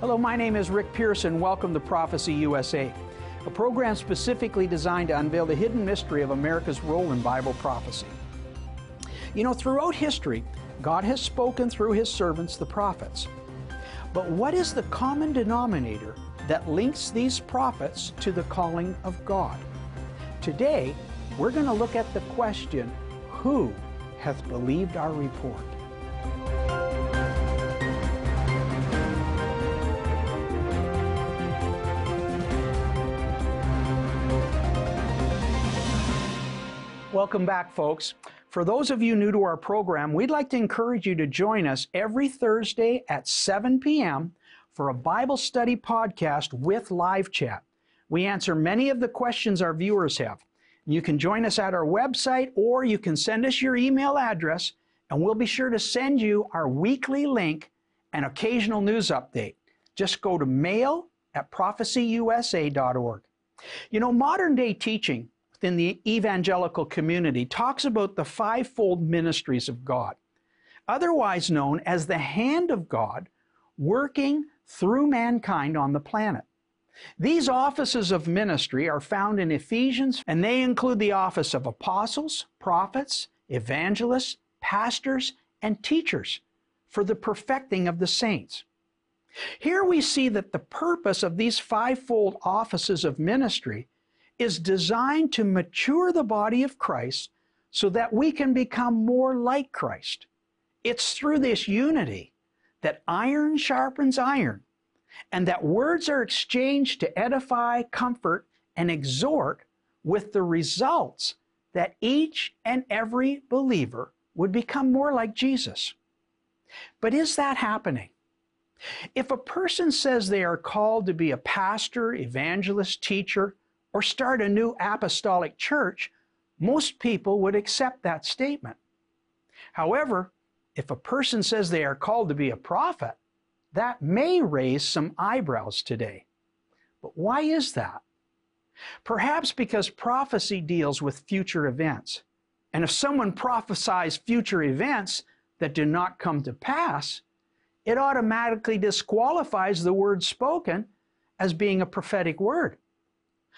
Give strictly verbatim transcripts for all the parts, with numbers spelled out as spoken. Hello, my name is Rick Pearson. Welcome to Prophecy U S A, a program specifically designed to unveil the hidden mystery of America's role in Bible prophecy. You know, throughout history, God has spoken through His servants, the prophets. But what is the common denominator that links these prophets to the calling of God? Today, we're going to look at the question, who hath believed our report? Welcome back, folks. For those of you new to our program, we'd like to encourage you to join us every Thursday at seven p m for a Bible study podcast with live chat. We answer many of the questions our viewers have. You can join us at our website, or you can send us your email address, and we'll be sure to send you our weekly link and occasional news update. Just go to mail at prophecy u s a dot org. You know, modern-day teaching in the evangelical community talks about the fivefold ministries of God, otherwise known as the hand of God working through mankind on the planet. These offices of ministry are found in Ephesians, and they include the office of apostles, prophets, evangelists, pastors, and teachers for the perfecting of the saints. Here we see that the purpose of these fivefold offices of ministry is designed to mature the body of Christ so that we can become more like Christ. It's through this unity that iron sharpens iron, and that words are exchanged to edify, comfort, and exhort, with the results that each and every believer would become more like Jesus. But is that happening? If a person says they are called to be a pastor, evangelist, teacher, or start a new apostolic church, most people would accept that statement. However, if a person says they are called to be a prophet, that may raise some eyebrows today. But why is that? Perhaps because prophecy deals with future events. And if someone prophesies future events that do not come to pass, it automatically disqualifies the word spoken as being a prophetic word.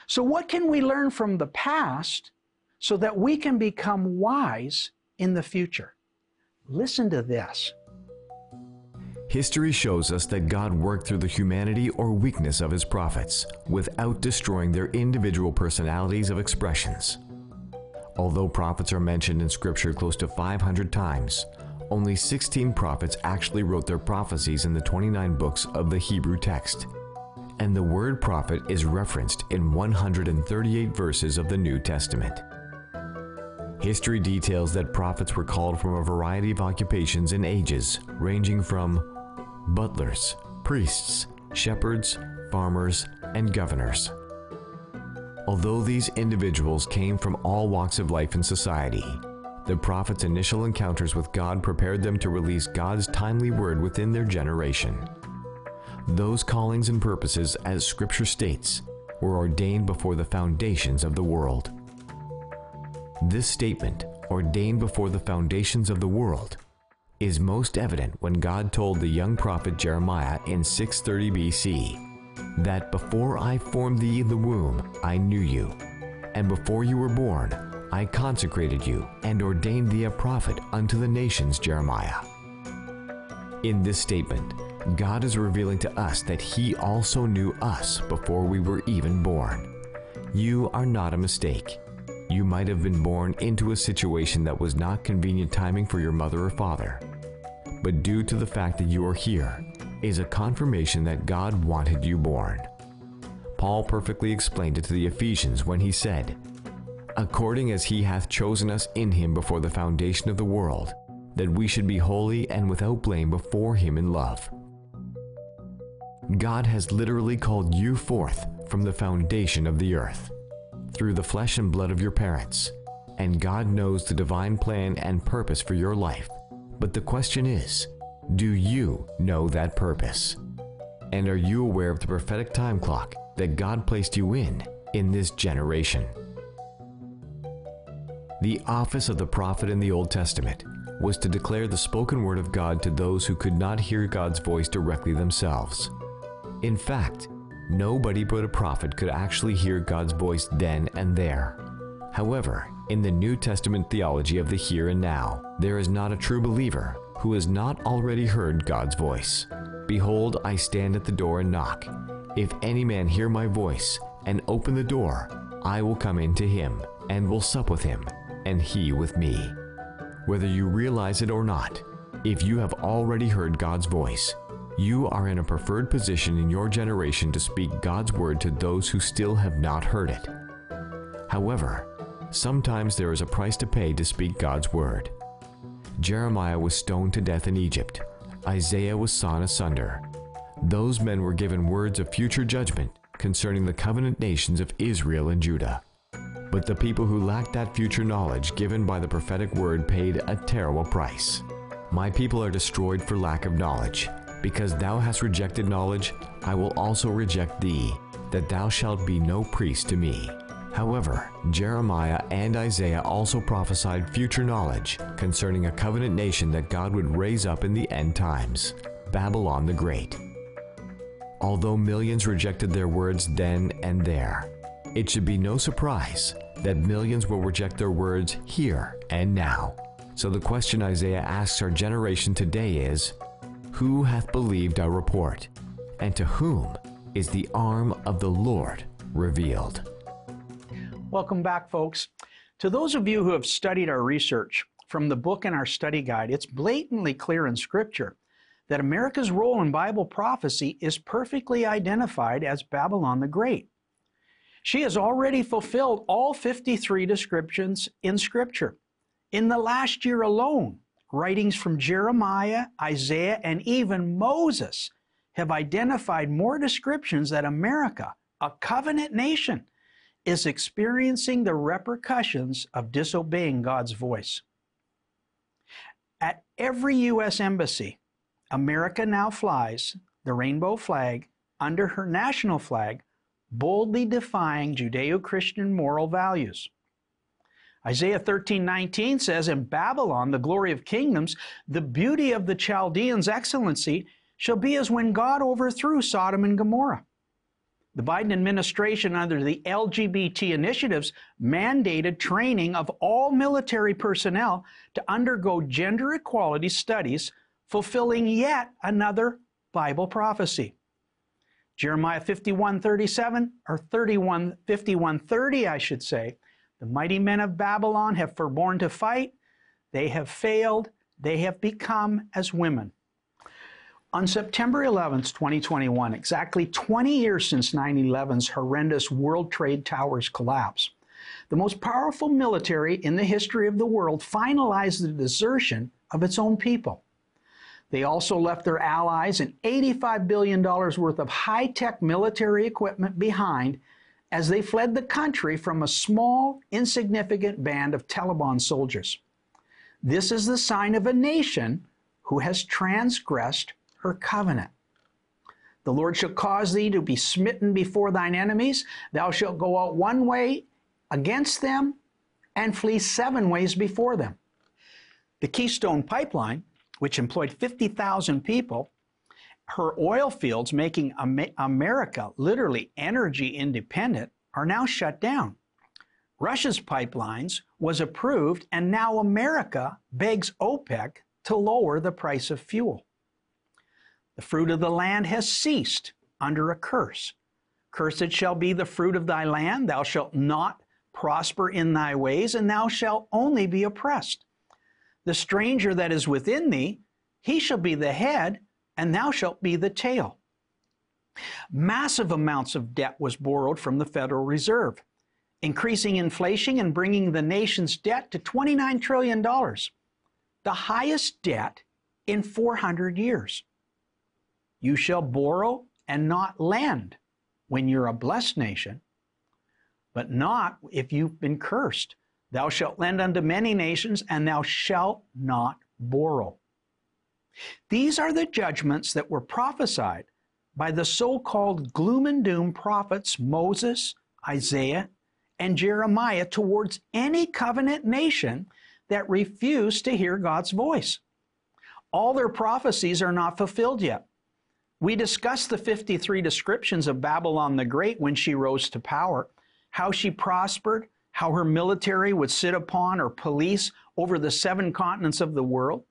So what can we learn from the past so that we can become wise in the future? Listen to this. History shows us that God worked through the humanity or weakness of His prophets without destroying their individual personalities of expressions. Although prophets are mentioned in Scripture close to five hundred times, only sixteen prophets actually wrote their prophecies in the twenty-nine books of the Hebrew text. And the word prophet is referenced in one hundred thirty-eight verses of the New Testament. History details that prophets were called from a variety of occupations and ages, ranging from butlers, priests, shepherds, farmers, and governors. Although these individuals came from all walks of life in society, the prophets' initial encounters with God prepared them to release God's timely word within their generation. Those callings and purposes, as Scripture states, were ordained before the foundations of the world. This statement, ordained before the foundations of the world, is most evident when God told the young prophet Jeremiah in six thirty B C that before I formed thee in the womb, I knew you, and before you were born, I consecrated you and ordained thee a prophet unto the nations, Jeremiah. In this statement, God is revealing to us that He also knew us before we were even born. You are not a mistake. You might have been born into a situation that was not convenient timing for your mother or father. But due to the fact that you are here is a confirmation that God wanted you born. Paul perfectly explained it to the Ephesians when he said, according as He hath chosen us in Him before the foundation of the world, that we should be holy and without blame before Him in love. God has literally called you forth from the foundation of the earth, through the flesh and blood of your parents, and God knows the divine plan and purpose for your life. But the question is, do you know that purpose? And are you aware of the prophetic time clock that God placed you in, in this generation? The office of the prophet in the Old Testament was to declare the spoken word of God to those who could not hear God's voice directly themselves. In fact, nobody but a prophet could actually hear God's voice then and there. However, in the New Testament theology of the here and now, there is not a true believer who has not already heard God's voice. Behold, I stand at the door and knock. If any man hear my voice and open the door, I will come in to him and will sup with him, and he with me. Whether you realize it or not, if you have already heard God's voice, you are in a preferred position in your generation to speak God's word to those who still have not heard it. However, sometimes there is a price to pay to speak God's word. Jeremiah was stoned to death in Egypt. Isaiah was sawn asunder. Those men were given words of future judgment concerning the covenant nations of Israel and Judah. But the people who lacked that future knowledge given by the prophetic word paid a terrible price. My people are destroyed for lack of knowledge. Because thou hast rejected knowledge, I will also reject thee, that thou shalt be no priest to me. However, Jeremiah and Isaiah also prophesied future knowledge concerning a covenant nation that God would raise up in the end times, Babylon the Great. Although millions rejected their words then and there, it should be no surprise that millions will reject their words here and now. So the question Isaiah asks our generation today is, who hath believed our report? And to whom is the arm of the Lord revealed? Welcome back, folks. To those of you who have studied our research from the book and our study guide, it's blatantly clear in Scripture that America's role in Bible prophecy is perfectly identified as Babylon the Great. She has already fulfilled all fifty-three descriptions in Scripture. In the last year alone, writings from Jeremiah, Isaiah, and even Moses have identified more descriptions that America, a covenant nation, is experiencing the repercussions of disobeying God's voice. At every U S embassy, America now flies the rainbow flag under her national flag, boldly defying Judeo-Christian moral values. Isaiah thirteen nineteen says, "In Babylon, the glory of kingdoms, the beauty of the Chaldeans' excellency shall be as when God overthrew Sodom and Gomorrah." The Biden administration, under the L G B T initiatives, mandated training of all military personnel to undergo gender equality studies, fulfilling yet another Bible prophecy. Jeremiah fifty-one thirty-seven, or thirty-one, fifty-one thirty, I should say, "The mighty men of Babylon have forborne to fight. They have failed. They have become as women." On September eleventh, twenty twenty-one, exactly twenty years since nine eleven's horrendous World Trade Towers collapse, the most powerful military in the history of the world finalized the desertion of its own people. They also left their allies and eighty-five billion dollars worth of high-tech military equipment behind as they fled the country from a small, insignificant band of Taliban soldiers. This is the sign of a nation who has transgressed her covenant. "The Lord shall cause thee to be smitten before thine enemies. Thou shalt go out one way against them and flee seven ways before them." The Keystone Pipeline, which employed fifty thousand people, her oil fields, making America literally energy independent, are now shut down. Russia's pipelines was approved, and now America begs OPEC to lower the price of fuel. "The fruit of the land has ceased under a curse. Cursed shall be the fruit of thy land. Thou shalt not prosper in thy ways, and thou shalt only be oppressed. The stranger that is within thee, he shall be the head, and thou shalt be the tail." Massive amounts of debt was borrowed from the Federal Reserve, increasing inflation and bringing the nation's debt to twenty-nine trillion dollars, the highest debt in four hundred years. "You shall borrow and not lend when you're a blessed nation, but not if you've been cursed. Thou shalt lend unto many nations, and thou shalt not borrow." These are the judgments that were prophesied by the so-called gloom and doom prophets Moses, Isaiah, and Jeremiah towards any covenant nation that refused to hear God's voice. All their prophecies are not fulfilled yet. We discussed the fifty-three descriptions of Babylon the Great when she rose to power, how she prospered, how her military would sit upon or police over the seven continents of the world.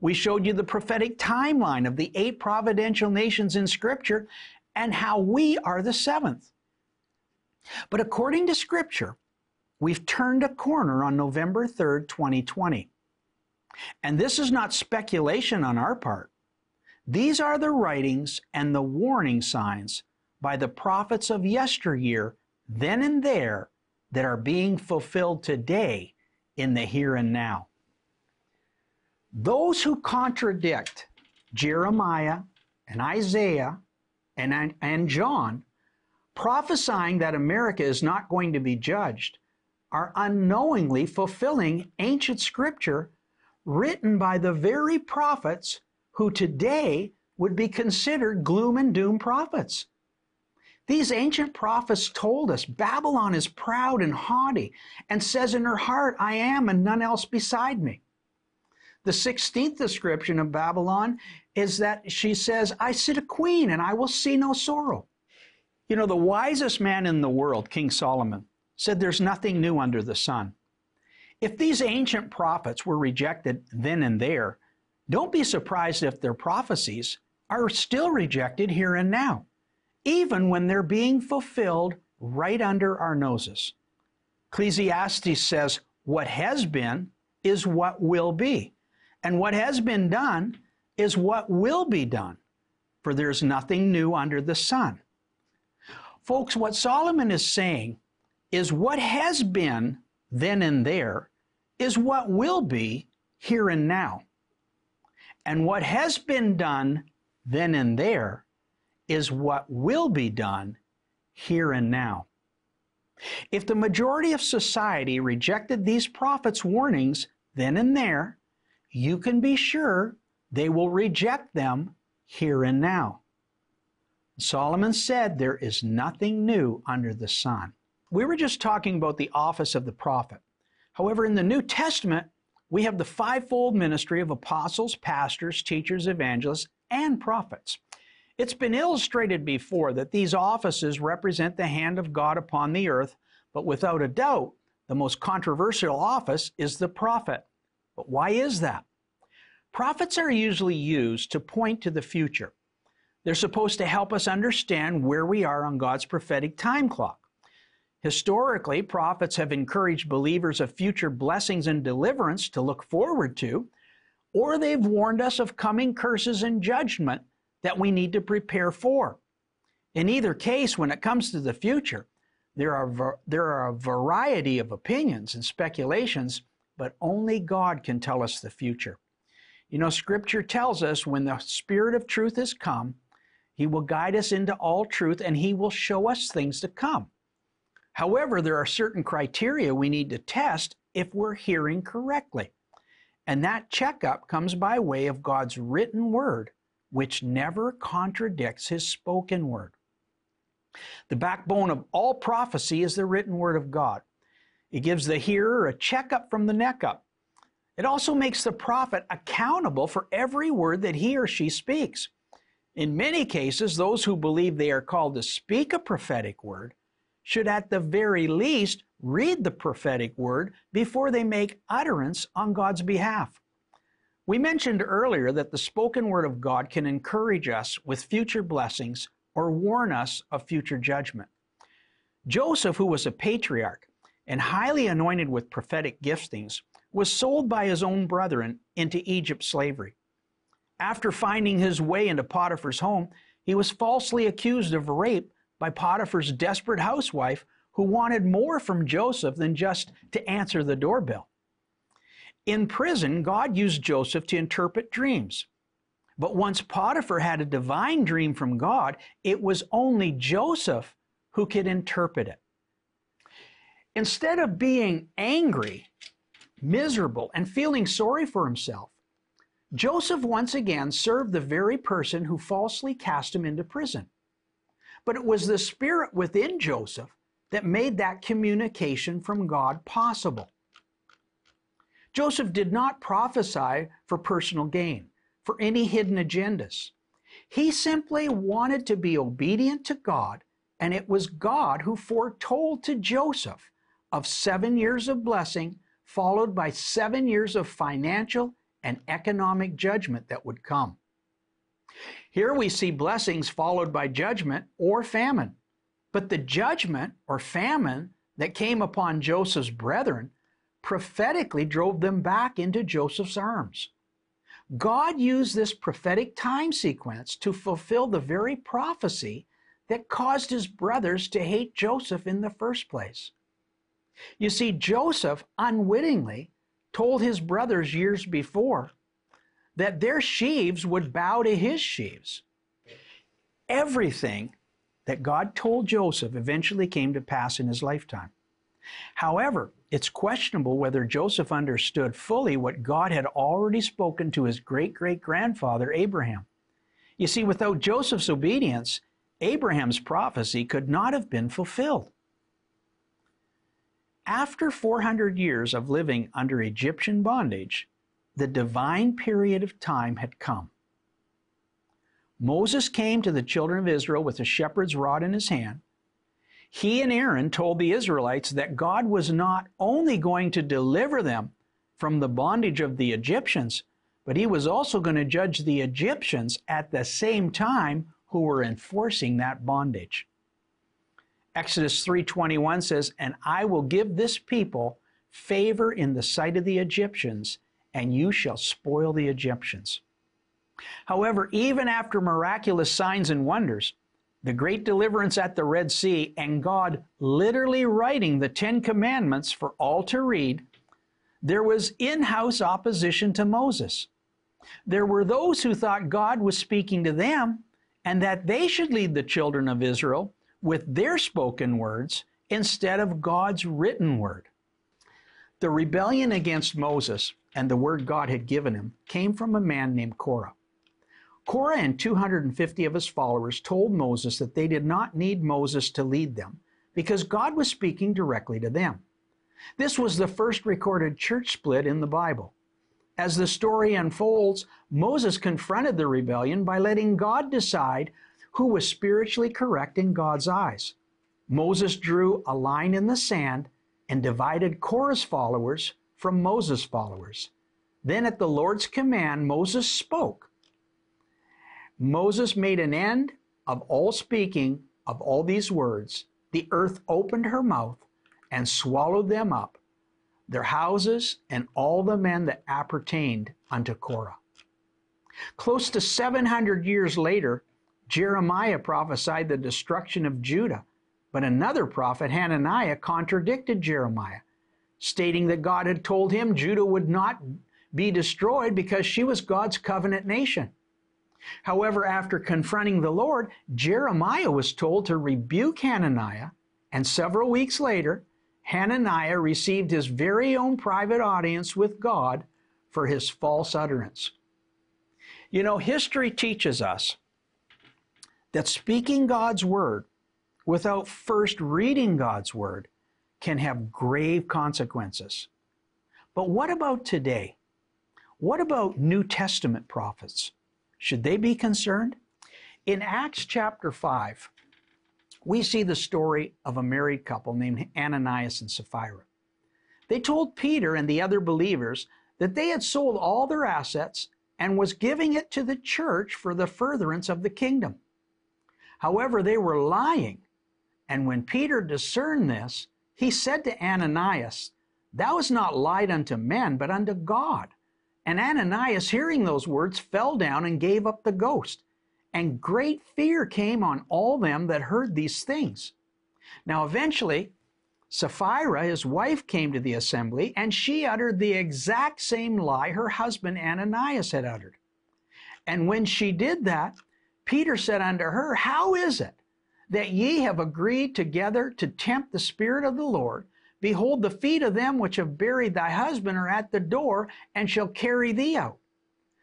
We showed you the prophetic timeline of the eight providential nations in Scripture and how we are the seventh. But according to Scripture, we've turned a corner on November third, twenty twenty. And this is not speculation on our part. These are the writings and the warning signs by the prophets of yesteryear, then and there, that are being fulfilled today in the here and now. Those who contradict Jeremiah and Isaiah and, and John, prophesying that America is not going to be judged, are unknowingly fulfilling ancient Scripture written by the very prophets who today would be considered gloom and doom prophets. These ancient prophets told us Babylon is proud and haughty and says in her heart, I am and none else beside me. The sixteenth description of Babylon is that she says, I sit a queen and I will see no sorrow. You know, the wisest man in the world, King Solomon, said there's nothing new under the sun. If these ancient prophets were rejected then and there, don't be surprised if their prophecies are still rejected here and now, even when they're being fulfilled right under our noses. Ecclesiastes says, what has been is what will be, and what has been done is what will be done, for there's nothing new under the sun. Folks, what Solomon is saying is what has been then and there is what will be here and now. And what has been done then and there is what will be done here and now. If the majority of society rejected these prophets' warnings then and there, you can be sure they will reject them here and now. Solomon said there is nothing new under the sun. We were just talking about the office of the prophet. However, in the New Testament, we have the fivefold ministry of apostles, pastors, teachers, evangelists, and prophets. It's been illustrated before that these offices represent the hand of God upon the earth, but without a doubt, the most controversial office is the prophet. But why is that? Prophets are usually used to point to the future. They're supposed to help us understand where we are on God's prophetic time clock. Historically, prophets have encouraged believers of future blessings and deliverance to look forward to, or they've warned us of coming curses and judgment that we need to prepare for. In either case, when it comes to the future, there are, there are a variety of opinions and speculations, but only God can tell us the future. You know, Scripture tells us when the Spirit of truth has come, He will guide us into all truth and He will show us things to come. However, there are certain criteria we need to test if we're hearing correctly. And that checkup comes by way of God's written word, which never contradicts His spoken word. The backbone of all prophecy is the written word of God. It gives the hearer a checkup from the neck up. It also makes the prophet accountable for every word that he or she speaks. In many cases, those who believe they are called to speak a prophetic word should at the very least read the prophetic word before they make utterance on God's behalf. We mentioned earlier that the spoken word of God can encourage us with future blessings or warn us of future judgment. Joseph, who was a patriarch and highly anointed with prophetic giftings, was sold by his own brethren into Egypt slavery. After finding his way into Potiphar's home, he was falsely accused of rape by Potiphar's desperate housewife, who wanted more from Joseph than just to answer the doorbell. In prison, God used Joseph to interpret dreams. But once Potiphar had a divine dream from God, it was only Joseph who could interpret it. Instead of being angry, miserable, and feeling sorry for himself, Joseph once again served the very person who falsely cast him into prison. But it was the spirit within Joseph that made that communication from God possible. Joseph did not prophesy for personal gain, for any hidden agendas. He simply wanted to be obedient to God, and it was God who foretold to Joseph of seven years of blessing, followed by seven years of financial and economic judgment that would come. Here we see blessings followed by judgment or famine. But the judgment or famine that came upon Joseph's brethren prophetically drove them back into Joseph's arms. God used this prophetic time sequence to fulfill the very prophecy that caused his brothers to hate Joseph in the first place. You see, Joseph unwittingly told his brothers years before that their sheaves would bow to his sheaves. Everything that God told Joseph eventually came to pass in his lifetime. However, it's questionable whether Joseph understood fully what God had already spoken to his great-great-grandfather, Abraham. You see, without Joseph's obedience, Abraham's prophecy could not have been fulfilled. After four hundred years of living under Egyptian bondage, the divine period of time had come. Moses came to the children of Israel with a shepherd's rod in his hand. He and Aaron told the Israelites that God was not only going to deliver them from the bondage of the Egyptians, but he was also going to judge the Egyptians at the same time who were enforcing that bondage. Exodus three twenty-one says, "And I will give this people favor in the sight of the Egyptians, and you shall spoil the Egyptians." However, even after miraculous signs and wonders, the great deliverance at the Red Sea, and God literally writing the Ten Commandments for all to read, there was in-house opposition to Moses. There were those who thought God was speaking to them and that they should lead the children of Israel with their spoken words instead of God's written word. The rebellion against Moses and the word God had given him came from a man named Korah. Korah and two hundred fifty of his followers told Moses that they did not need Moses to lead them because God was speaking directly to them. This was the first recorded church split in the Bible. As the story unfolds, Moses confronted the rebellion by letting God decide who was spiritually correct in God's eyes. Moses drew a line in the sand and divided Korah's followers from Moses' followers. Then at the Lord's command, Moses spoke. Moses made an end of all speaking of all these words. The earth opened her mouth and swallowed them up, their houses and all the men that appertained unto Korah. Close to seven hundred years later, Jeremiah prophesied the destruction of Judah, but another prophet, Hananiah, contradicted Jeremiah, stating that God had told him Judah would not be destroyed because she was God's covenant nation. However, after confronting the Lord, Jeremiah was told to rebuke Hananiah, and several weeks later, Hananiah received his very own private audience with God for his false utterance. You know, history teaches us that speaking God's word without first reading God's word can have grave consequences. But what about today? What about New Testament prophets? Should they be concerned? In Acts chapter five, we see the story of a married couple named Ananias and Sapphira. They told Peter and the other believers that they had sold all their assets and was giving it to the church for the furtherance of the kingdom. However, they were lying, and when Peter discerned this, he said to Ananias, "Thou hast not lied unto men, but unto God." And Ananias, hearing those words, fell down and gave up the ghost. And great fear came on all them that heard these things. Now eventually, Sapphira, his wife, came to the assembly, and she uttered the exact same lie her husband Ananias had uttered. And when she did that, Peter said unto her, "How is it that ye have agreed together to tempt the Spirit of the Lord? Behold, the feet of them which have buried thy husband are at the door, and shall carry thee out."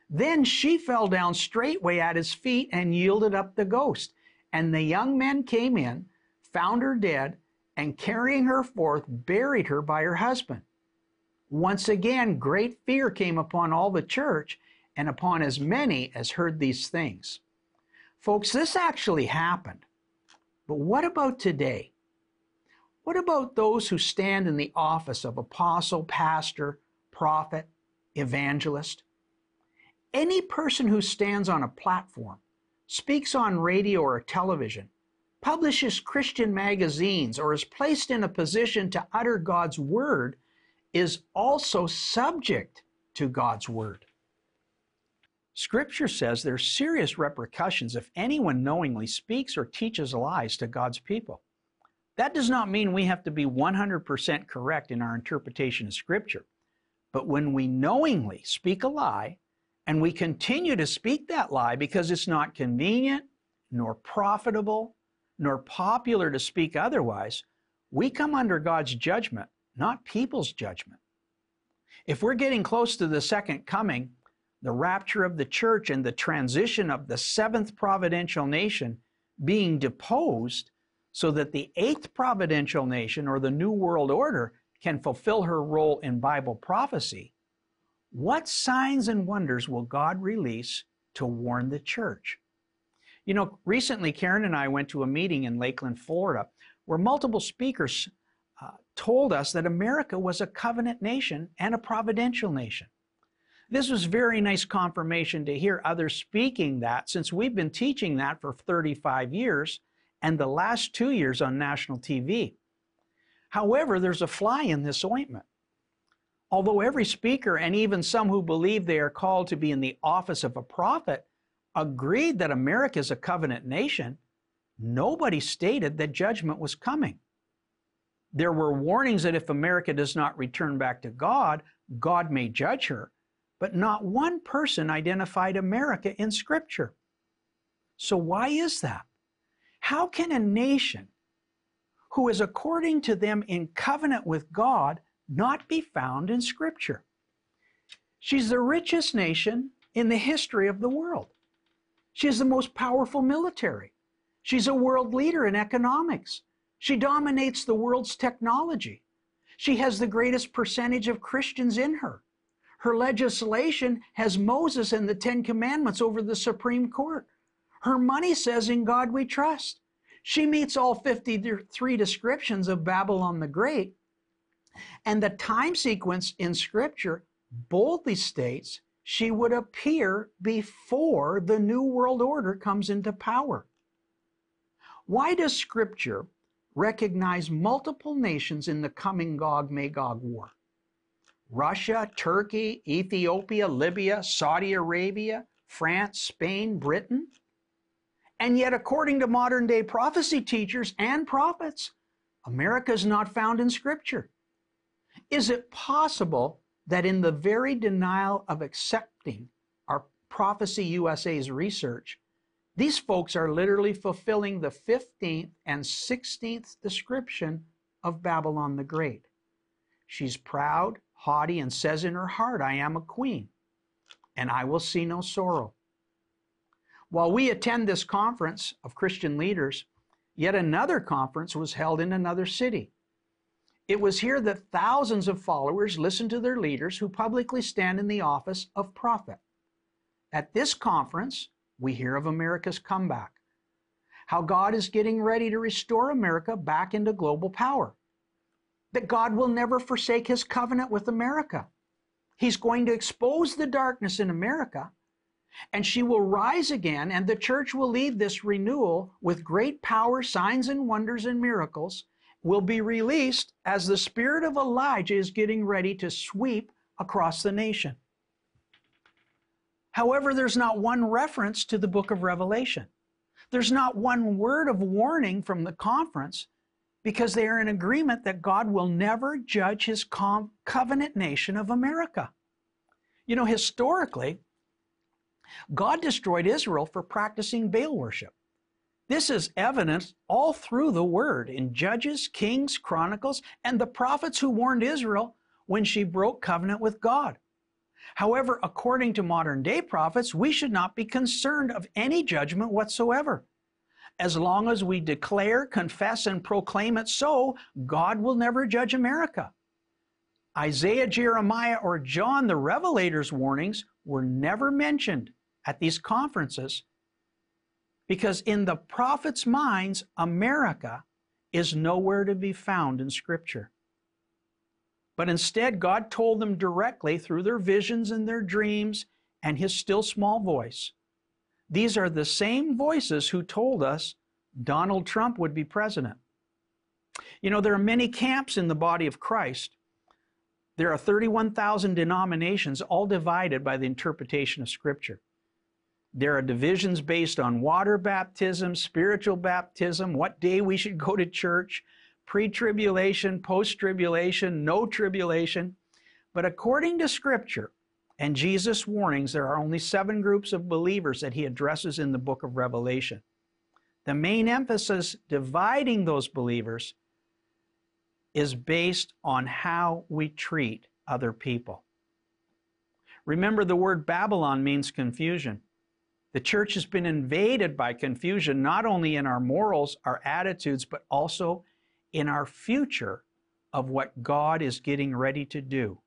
Then she fell down straightway at his feet and yielded up the ghost. And the young men came in, found her dead, and carrying her forth, buried her by her husband. Once again, great fear came upon all the church, and upon as many as heard these things. Folks, this actually happened. But what about today? What about those who stand in the office of apostle, pastor, prophet, evangelist? Any person who stands on a platform, speaks on radio or television, publishes Christian magazines, or is placed in a position to utter God's word is also subject to God's word. Scripture says there are serious repercussions if anyone knowingly speaks or teaches lies to God's people. That does not mean we have to be one hundred percent correct in our interpretation of Scripture. But when we knowingly speak a lie, and we continue to speak that lie because it's not convenient, nor profitable, nor popular to speak otherwise, we come under God's judgment, not people's judgment. If we're getting close to the second coming, the rapture of the church and the transition of the seventh providential nation being deposed so that the eighth providential nation, or the New World Order, can fulfill her role in Bible prophecy, what signs and wonders will God release to warn the church? You know, recently Karen and I went to a meeting in Lakeland, Florida, where multiple speakers uh, told us that America was a covenant nation and a providential nation. This was very nice confirmation to hear others speaking that, since we've been teaching that for thirty-five years and the last two years on national T V. However, there's a fly in this ointment. Although every speaker, and even some who believe they are called to be in the office of a prophet, agreed that America is a covenant nation, nobody stated that judgment was coming. There were warnings that if America does not return back to God, God may judge her. But not one person identified America in Scripture. So why is that? How can a nation who is according to them in covenant with God not be found in Scripture? She's the richest nation in the history of the world. She has the most powerful military. She's a world leader in economics. She dominates the world's technology. She has the greatest percentage of Christians in her. Her legislation has Moses and the Ten Commandments over the Supreme Court. Her money says, "In God we trust." She meets all fifty-three descriptions of Babylon the Great. And the time sequence in Scripture boldly states she would appear before the New World Order comes into power. Why does Scripture recognize multiple nations in the coming Gog-Magog war? Russia, Turkey, Ethiopia, Libya, Saudi Arabia, France, Spain, Britain. And yet, according to modern-day prophecy teachers and prophets, America is not found in Scripture. Is it possible that in the very denial of accepting our Prophecy U S A's research, these folks are literally fulfilling the fifteenth and sixteenth description of Babylon the Great? She's proud, haughty, and says in her heart, "I am a queen, and I will see no sorrow." While we attend this conference of Christian leaders, yet another conference was held in another city. It was here that thousands of followers listened to their leaders who publicly stand in the office of prophet. At this conference, we hear of America's comeback, how God is getting ready to restore America back into global power, that God will never forsake His covenant with America. He's going to expose the darkness in America, and she will rise again, and the church will lead this renewal with great power, signs and wonders and miracles will be released as the spirit of Elijah is getting ready to sweep across the nation. However, there's not one reference to the book of Revelation. There's not one word of warning from the conference, because they are in agreement that God will never judge His covenant nation of America. You know, historically, God destroyed Israel for practicing Baal worship. This is evident all through the Word in Judges, Kings, Chronicles, and the prophets who warned Israel when she broke covenant with God. However, according to modern-day prophets, we should not be concerned of any judgment whatsoever. As long as we declare, confess, and proclaim it so, God will never judge America. Isaiah, Jeremiah, or John the Revelator's warnings were never mentioned at these conferences. Because in the prophets' minds, America is nowhere to be found in Scripture. But instead, God told them directly through their visions and their dreams and His still small voice. These are the same voices who told us Donald Trump would be president. You know, there are many camps in the body of Christ. There are thirty-one thousand denominations, all divided by the interpretation of Scripture. There are divisions based on water baptism, spiritual baptism, what day we should go to church, pre-tribulation, post-tribulation, no tribulation. But according to Scripture and Jesus' warnings, there are only seven groups of believers that He addresses in the book of Revelation. The main emphasis dividing those believers is based on how we treat other people. Remember, the word Babylon means confusion. The church has been invaded by confusion, not only in our morals, our attitudes, but also in our future of what God is getting ready to do.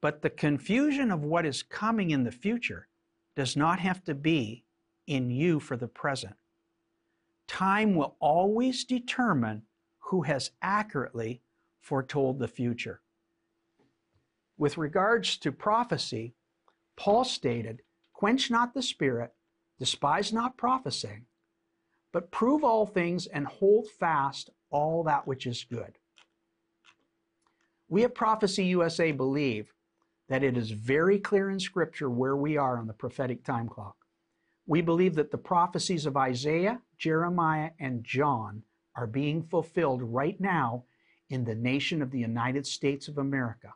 But the confusion of what is coming in the future does not have to be in you for the present. Time will always determine who has accurately foretold the future. With regards to prophecy, Paul stated, "Quench not the spirit, despise not prophesying, but prove all things and hold fast all that which is good." We at Prophecy U S A believe that it is very clear in Scripture where we are on the prophetic time clock. We believe that the prophecies of Isaiah, Jeremiah, and John are being fulfilled right now in the nation of the United States of America.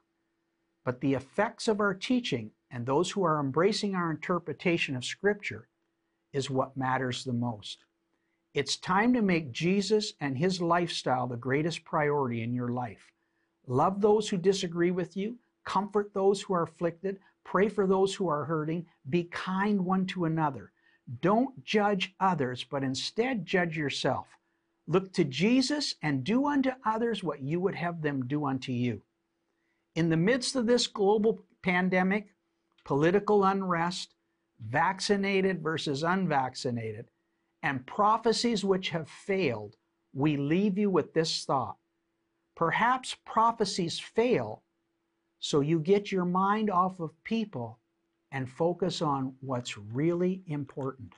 But the effects of our teaching and those who are embracing our interpretation of Scripture is what matters the most. It's time to make Jesus and His lifestyle the greatest priority in your life. Love those who disagree with you, comfort those who are afflicted, pray for those who are hurting, be kind one to another. Don't judge others, but instead judge yourself. Look to Jesus and do unto others what you would have them do unto you. In the midst of this global pandemic, political unrest, vaccinated versus unvaccinated, and prophecies which have failed, we leave you with this thought. Perhaps prophecies fail so you get your mind off of people and focus on what's really important.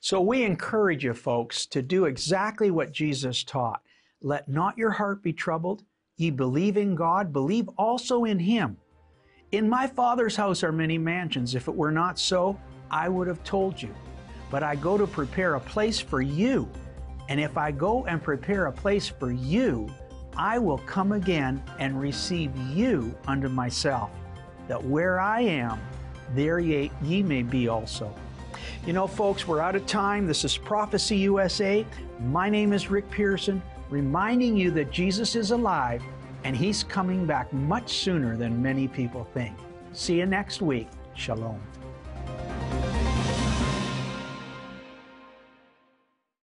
So we encourage you folks to do exactly what Jesus taught. Let not your heart be troubled. Ye believe in God, believe also in Him. In my Father's house are many mansions. If it were not so, I would have told you. But I go to prepare a place for you. And if I go and prepare a place for you, I will come again and receive you unto myself, that where I am, there ye, ye may be also. You know, folks, we're out of time. This is Prophecy U S A. My name is Rick Pearson, reminding you that Jesus is alive and He's coming back much sooner than many people think. See you next week. Shalom.